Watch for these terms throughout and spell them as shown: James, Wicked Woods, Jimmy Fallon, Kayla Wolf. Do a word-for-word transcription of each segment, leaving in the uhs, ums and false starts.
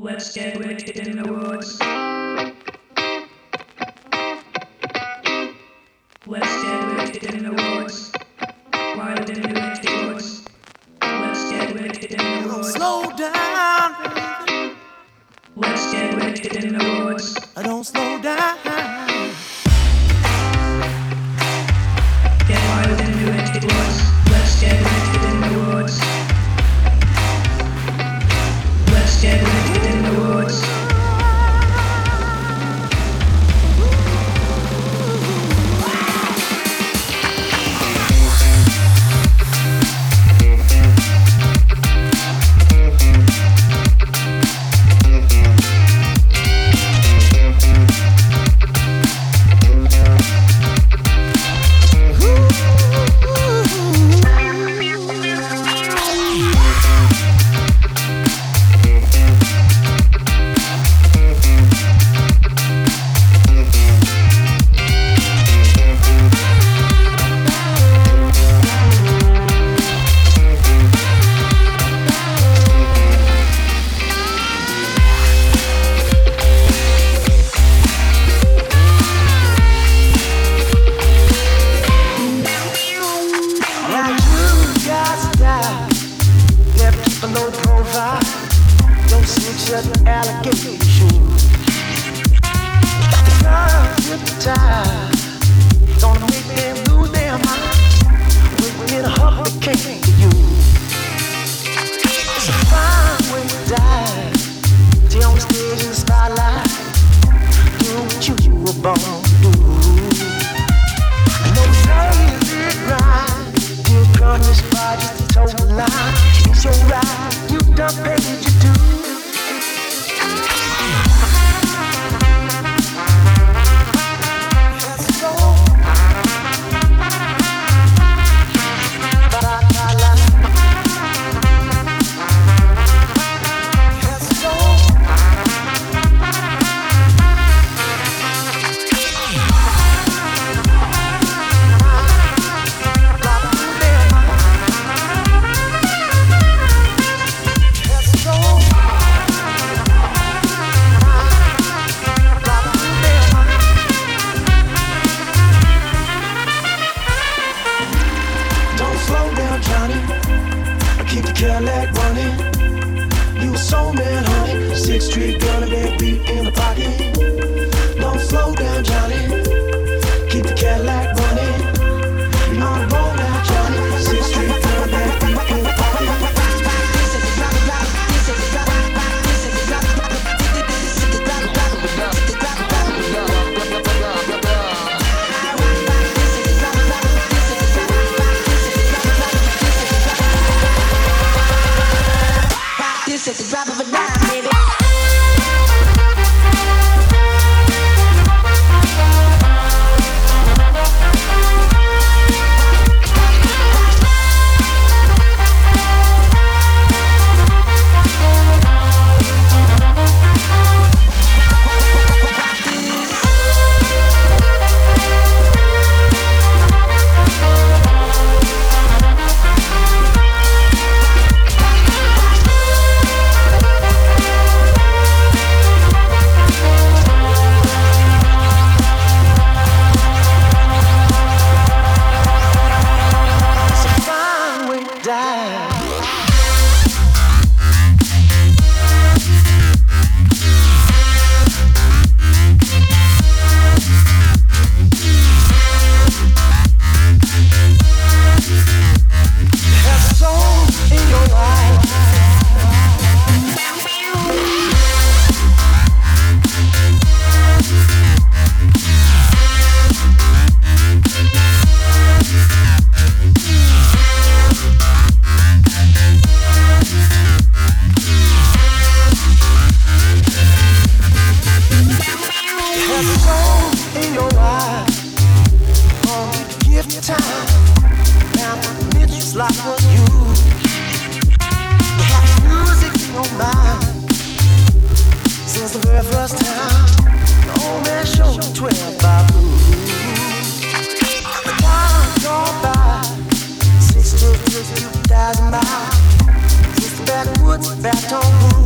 Let's get wicked in the woods. Let's get wicked in the woods. Wild in the wicked woods. Let's get wicked in the woods. Slow down, baby. Let's get wicked in the woods. I don't slow down. Get wild in the wicked woods. Let's get wicked in the woods. Let's get wicked. Thousand miles, it's the backwoods, back on road.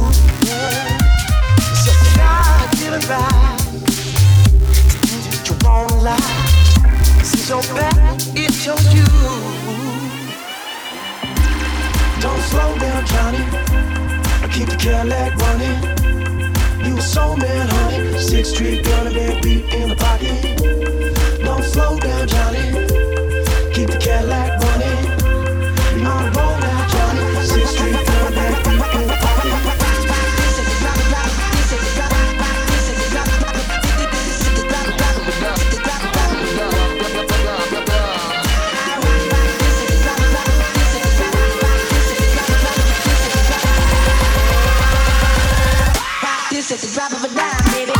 keep the Cadillac running. You a soul man, honey. Sixth Street girl, a big beat in the pocket. Don't slow down, Johnny. Keep the Cadillac running. You on a roll now, Johnny. Sixth Street girl, a big beat in the pocket. At the drop of a dime, baby.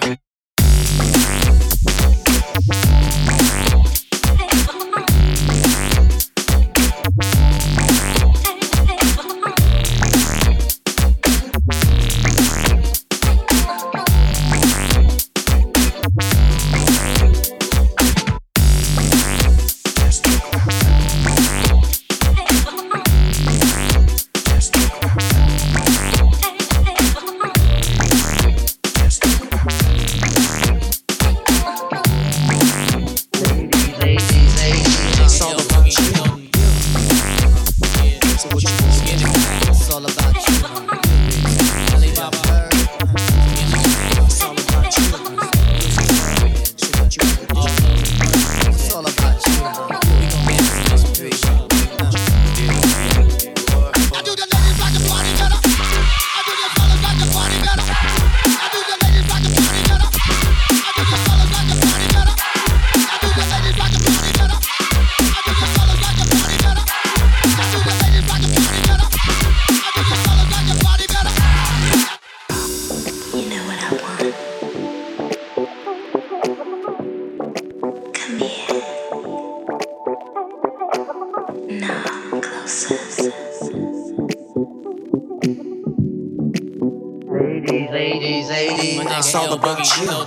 Lord. Yeah.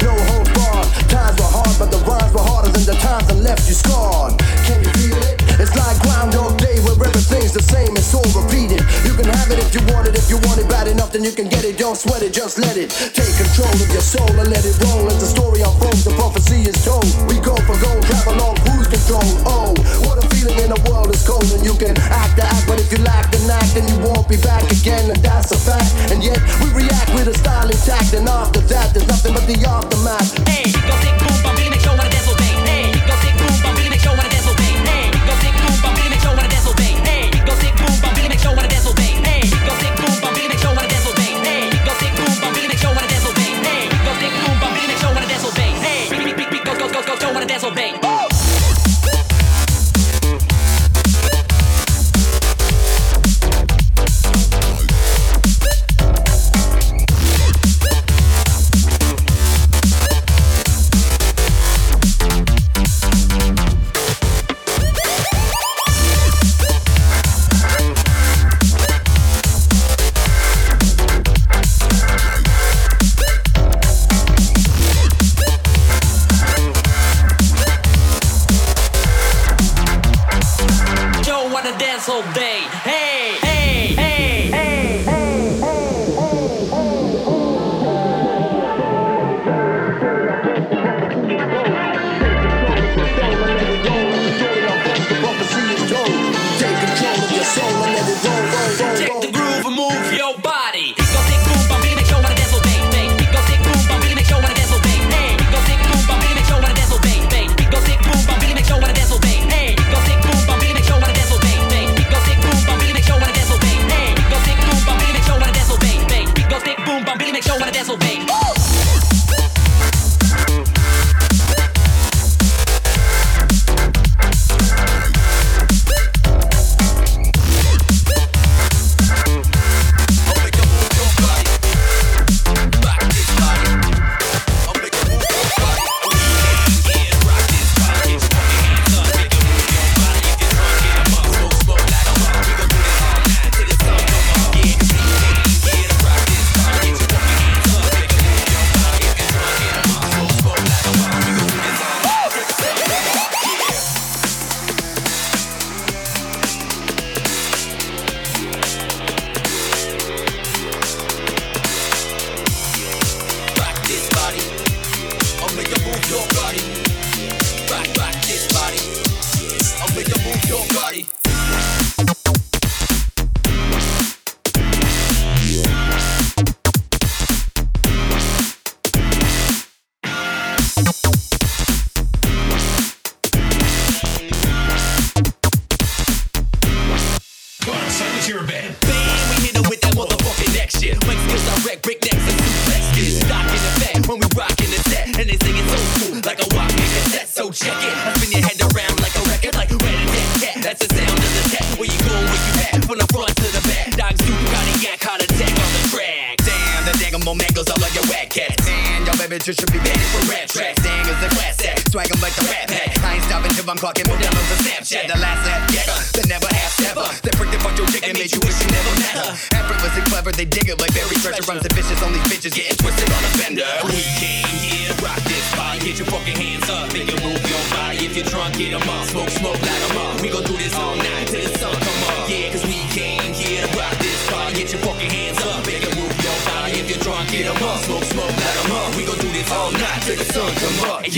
Yo,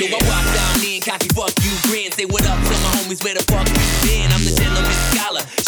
I walk down in cocky, fuck you, grin. Say what up to my homies, where the fuck you been?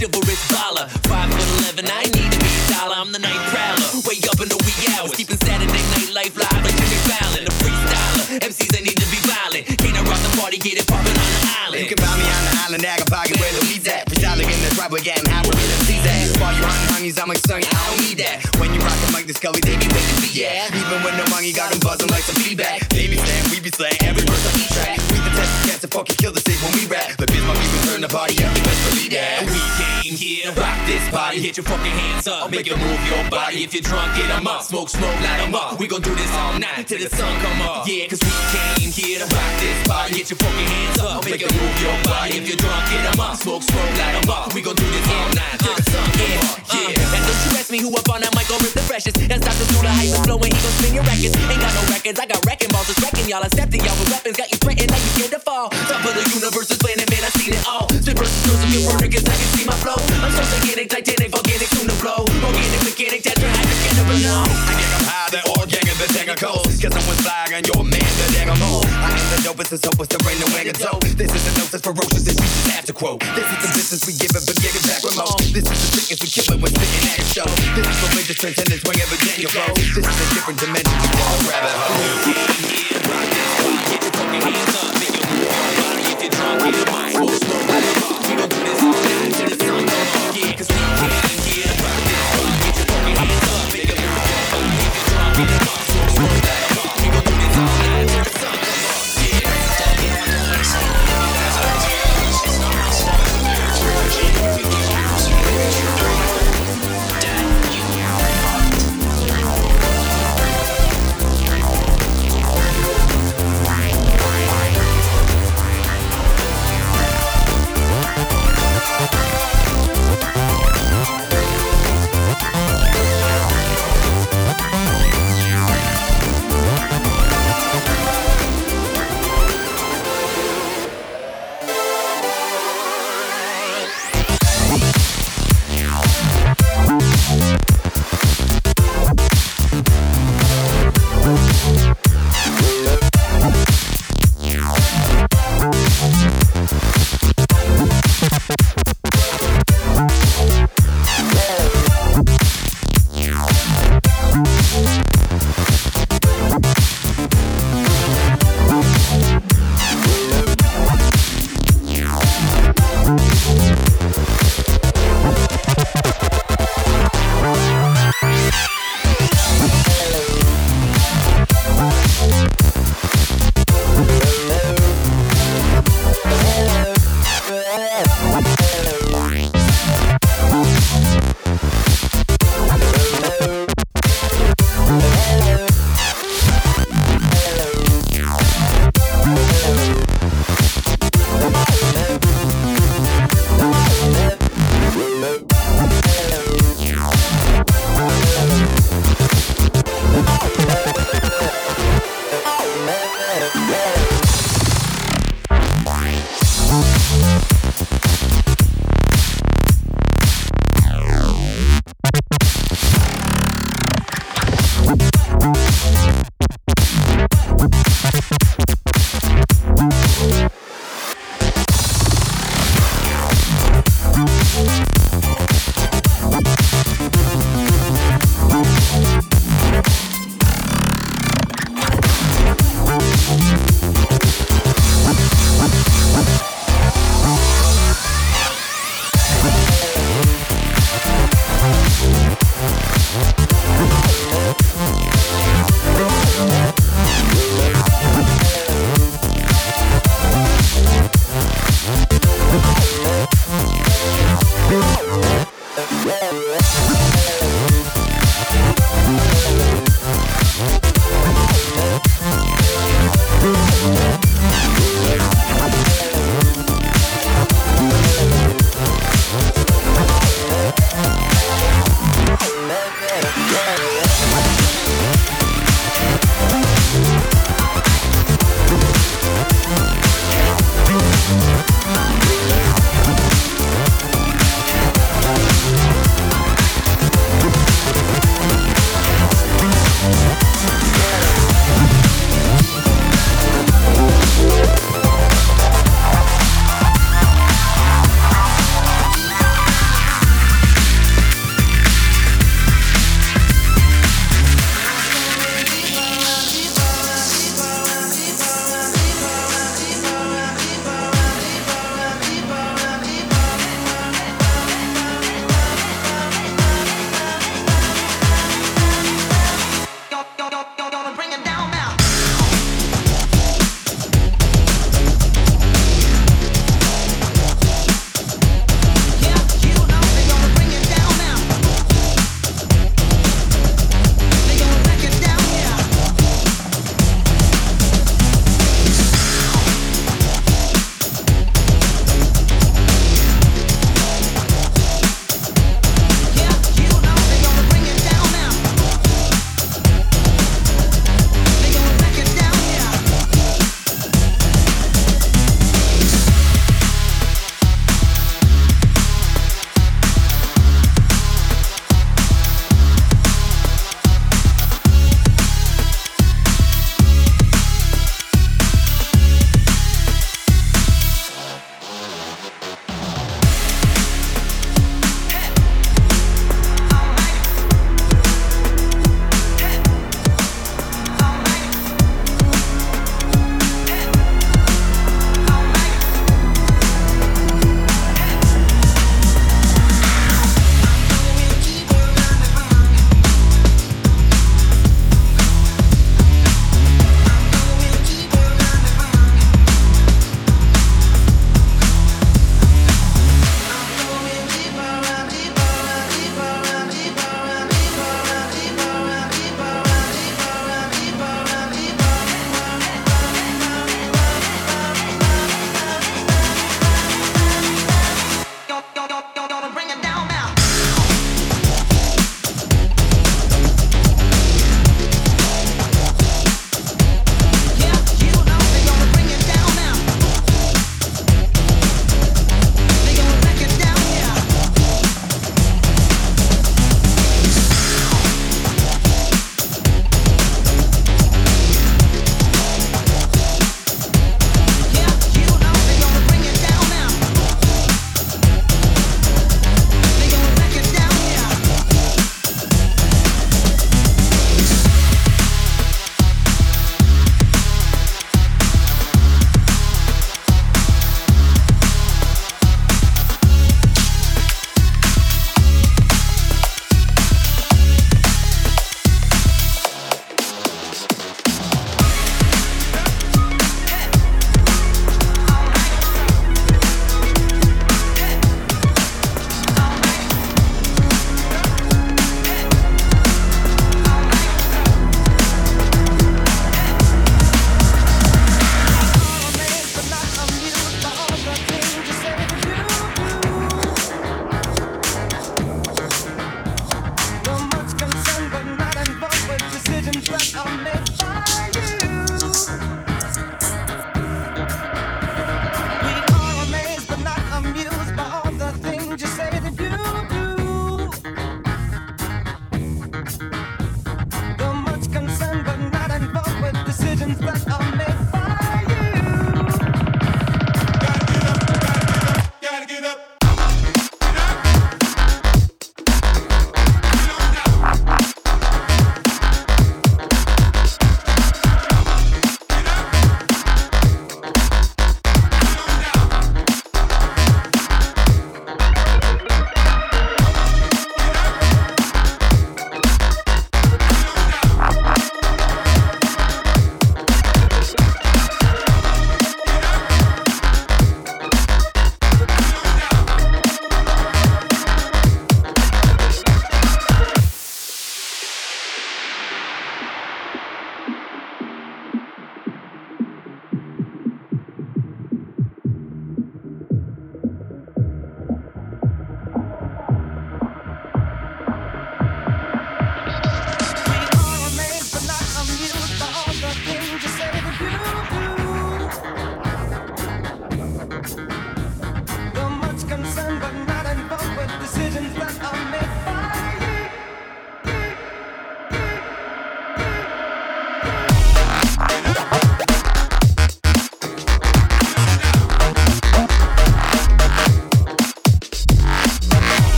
chivalrous baller. Five eleven, I ain't need to be dollar. I'm the night prowler, way up in the wee hours, keeping Saturday Night Life live like Jimmy Fallon, a freestyler. M Cs, they need to be violent. Can't I rock the party, get it poppin' on the island. You can find me on the island, Agapaga, where Louise at. Freestyling in the driveway, getting high with the C's at. While you huntin' honeys, I'm like, son, I don't need that. When you rockin' like this, Scully, they be waiting for you. Even when the money got them buzzin' like some feedback. They be slaying, we be slaying, every verse on each track. We the test, the cats, and fucking kill the sick when we rap. The biz, my people turn the party up, you best believe that. We came here, rock this party, hit your fucking hands up, make it move your body. If you're drunk, get 'em up, smoke, smoke, light 'em up. We gon' do this all night till the sun come up. Yeah, cause we came here to rock this party, hit your fucking hands up, make it move your body. If you're drunk, get 'em up, smoke, smoke, light 'em up. We gon' do this all night till the sun come up. Yeah, and don't you ask me who up on that mic gon' rip the freshest. That's Doctor Sue, the hype is flowing, he gon' spin your records. Ain't got no records, I got wrecking balls, it's wrecking y'all. I stepped in y'all with weapons, got you threatened, now you scared to fall. Top of the universe is planning, man, I seen it all. Spit versus girls of your word, cause I can see my flow. I'm so gigantic, titanic, volcanic, soon to blow. Organic, mechanic, tetrahydric, cannibal, no. I get up high, that organic, the dagger cold. Cause I'm with flag and you're a man, the dagger mold. I am the dopest, it's hopeless to bring the wagon dope. This is the note that's ferocious, this we just have to quote. This is the business we give it, but get it back remote. This is the sickness we kill it when sticking at a show. This is religious transcendence, wing ever Daniel Bow. This is a different dimension, we call a rabbit hole.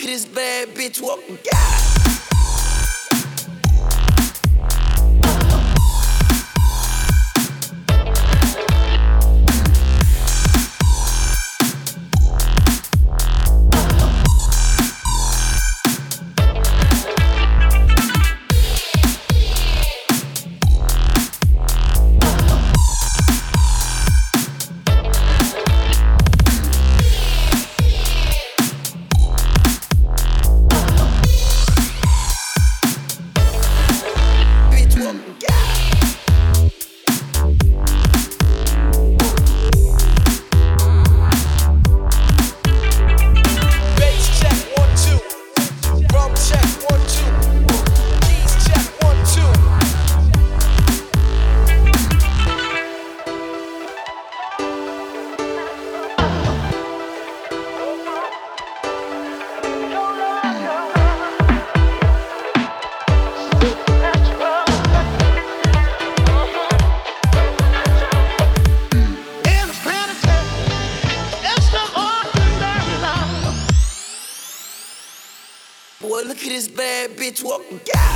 at this bad bitch walk. Yeah. Boy, look at this bad bitch walking. Yeah.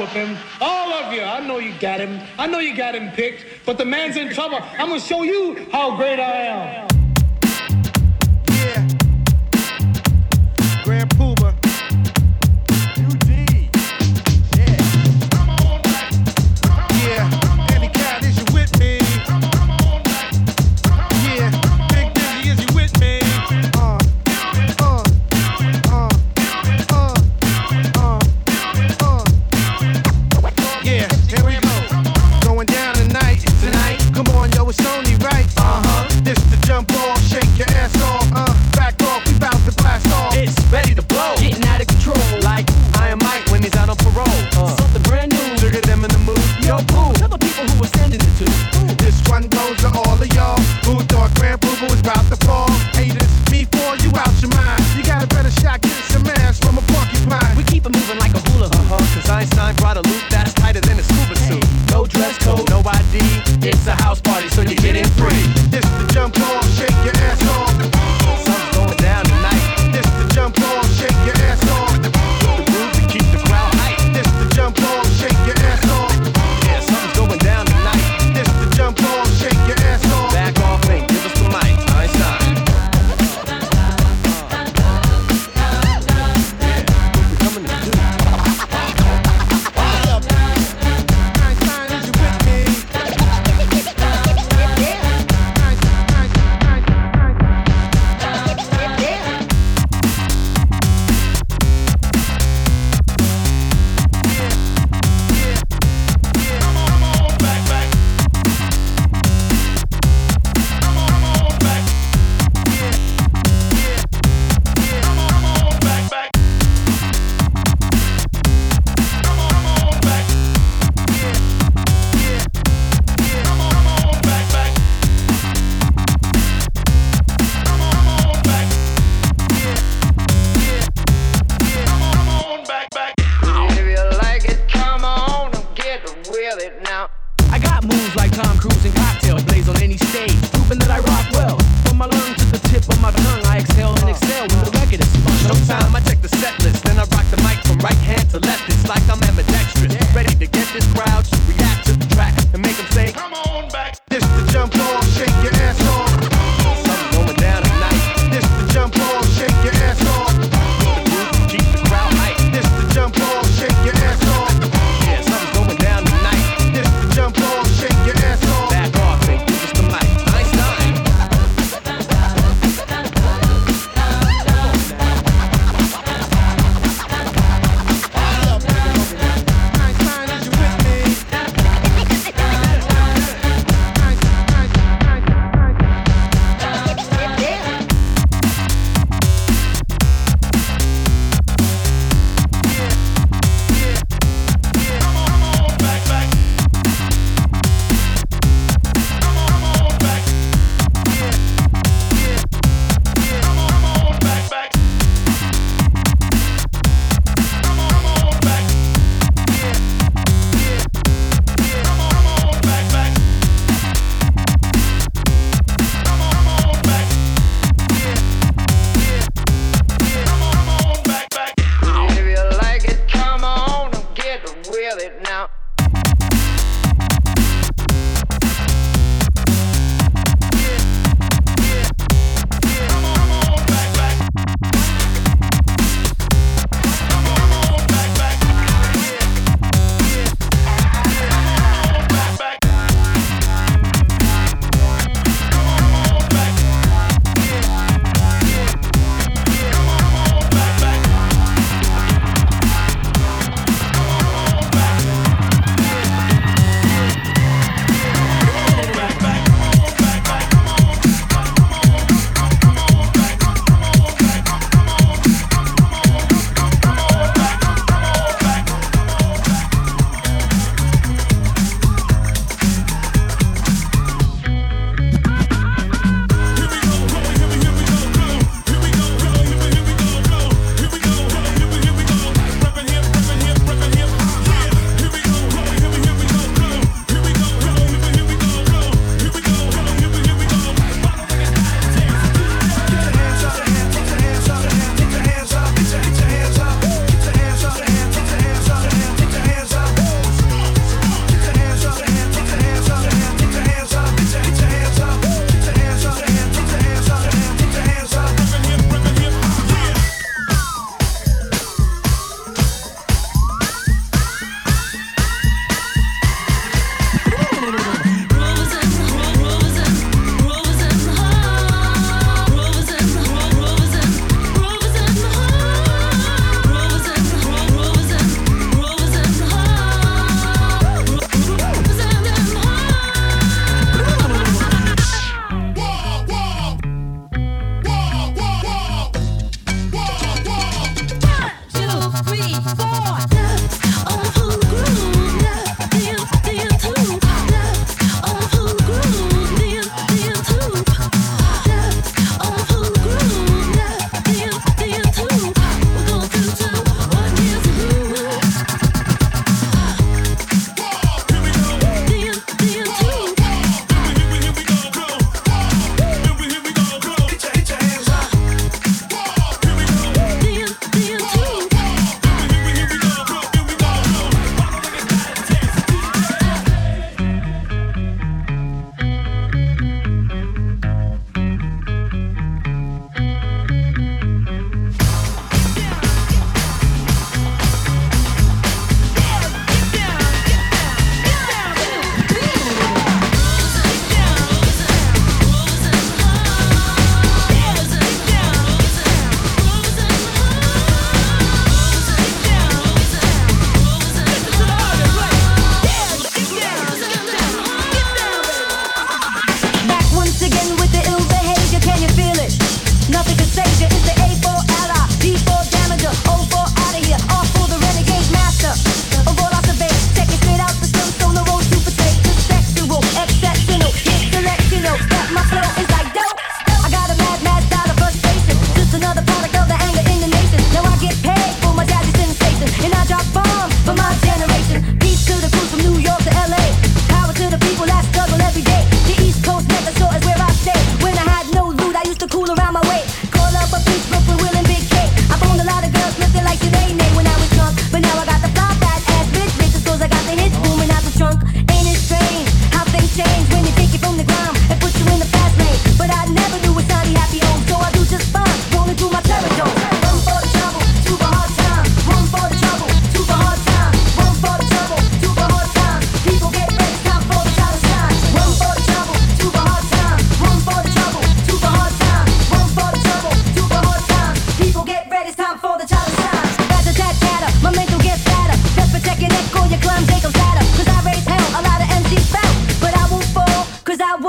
whoop him. All of you. I know you got him. I know you got him picked, but the man's in trouble. I'm going to show you how great I am. Yeah. Grand Pooba. U D. Yeah. Come on back. Yeah. Andy Cat, is you with me? Come on back. Yeah. Big Dizzy, is you with me? Uh, uh, uh, uh, uh, uh. Yeah, here we go. Going down tonight. Tonight. Come on, yo, it's only right. Uh-huh. This the jump off, shake your ass off. Uh, back off, we bout to blast off. It's ready to blow. Getting out of control. Like I am Mike when he's out on parole. Uh. Something brand new. Trigger them in the mood. Yo, boo. Tell the people who we're sending it to. Ooh. This one goes to all of y'all. Who thought Grand Pooba was bout to fall? Haters, before you out your mind. You got a better shot getting some ass from a porcupine. We keep it moving like a hula hoop. Uh-huh. Cause Einstein brought a loop that's tighter than a scuba suit. Hey. No dress code, no I D. It's a house party, so you get in free. This the jump off, shake your ass off. Something's going down tonight. This the jump off, shake your ass off. The groove to keep the crowd hype. This the jump off, shake your ass off. Yeah, something's going down tonight. This the jump off, shake your ass off. Back off and give us the mic, Einstein.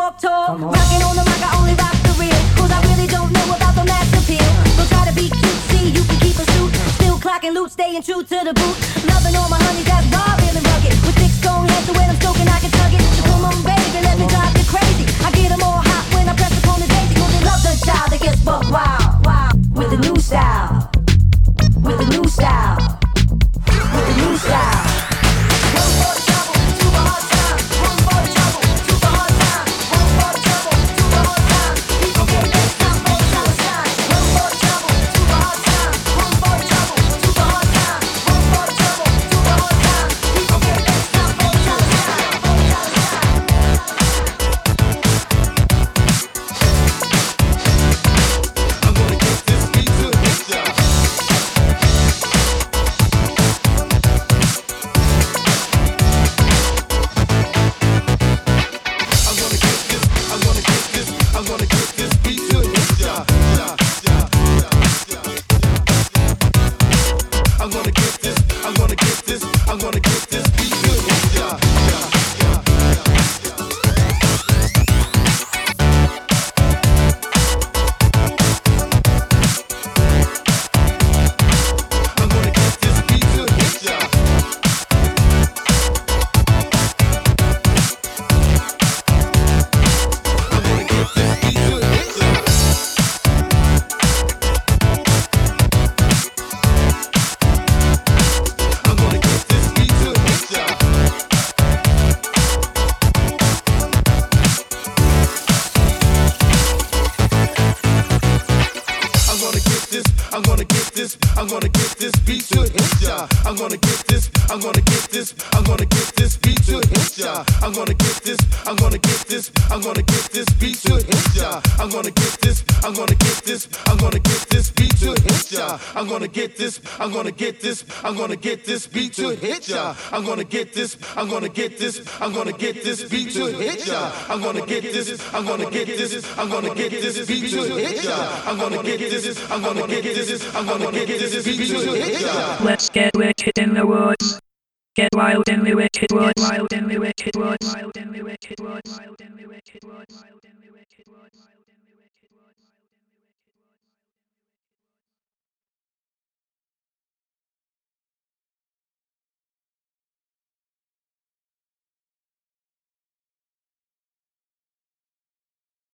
warp tour. Rocking on the mic, I only rock the real, cause I really don't know about the mass appeal. Don't try to be cutesy, you can keep a suit. Still clocking loot, staying true to the boot. Loving all my honeys, that's raw, real and rugged. With thick stone heads, so when I'm stoking, I can tug it. So come on, baby, let me drive you crazy. I get them all hot when I press upon the daisy, cause they love the child that gets buck wild, wild. With a new style, with a new style, with a new style. I'm gonna get this, I'm gonna get this beat to hit ya. I'm gonna get this, I'm gonna get this, I'm gonna get this beat to hit ya. I'm gonna get this, I'm gonna get this, I'm gonna get this beat to hit ya. I'm gonna get this, I'm gonna get this, I'm gonna get this beat to hit ya. Let's get wicked in the woods. Get wild in the wicked woods. Wild in the wicked woods. Wild in the wicked woods. Wild in the wicked woods.